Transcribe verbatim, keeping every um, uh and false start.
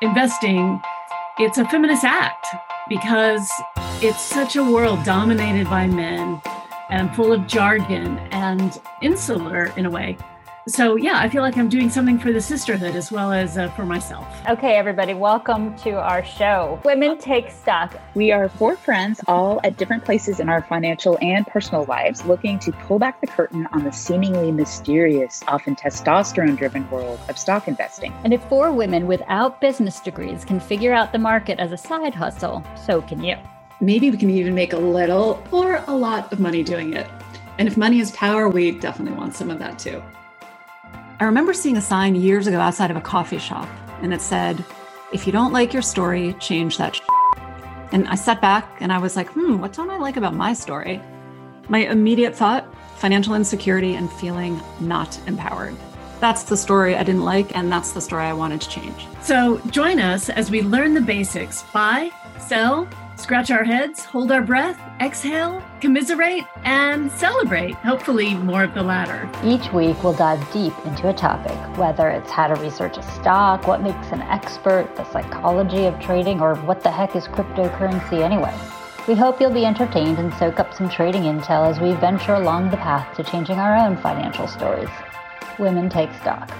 investing, it's a feminist act because it's such a world dominated by men and full of jargon and insular in a way. So yeah, I feel like I'm doing something for the sisterhood as well as uh, for myself. Okay, everybody, welcome to our show, Women Take Stock. We are four friends, all at different places in our financial and personal lives, looking to pull back the curtain on the seemingly mysterious, often testosterone-driven world of stock investing. And if four women without business degrees can figure out the market as a side hustle, so can you. Maybe we can even make a little or a lot of money doing it. And if money is power, we definitely want some of that too. I remember seeing a sign years ago outside of a coffee shop, and it said, if you don't like your story, change that shit. And I sat back and I was like, hmm, what don't I like about my story? My immediate thought, financial insecurity and feeling not empowered. That's the story I didn't like, and that's the story I wanted to change. So join us as we learn the basics, buy, sell, scratch our heads, hold our breath, exhale, commiserate, and celebrate, hopefully more of the latter. Each week, we'll dive deep into a topic, whether it's how to research a stock, what makes an expert, the psychology of trading, or what the heck is cryptocurrency anyway. We hope you'll be entertained and soak up some trading intel as we venture along the path to changing our own financial stories. Women Take Stock.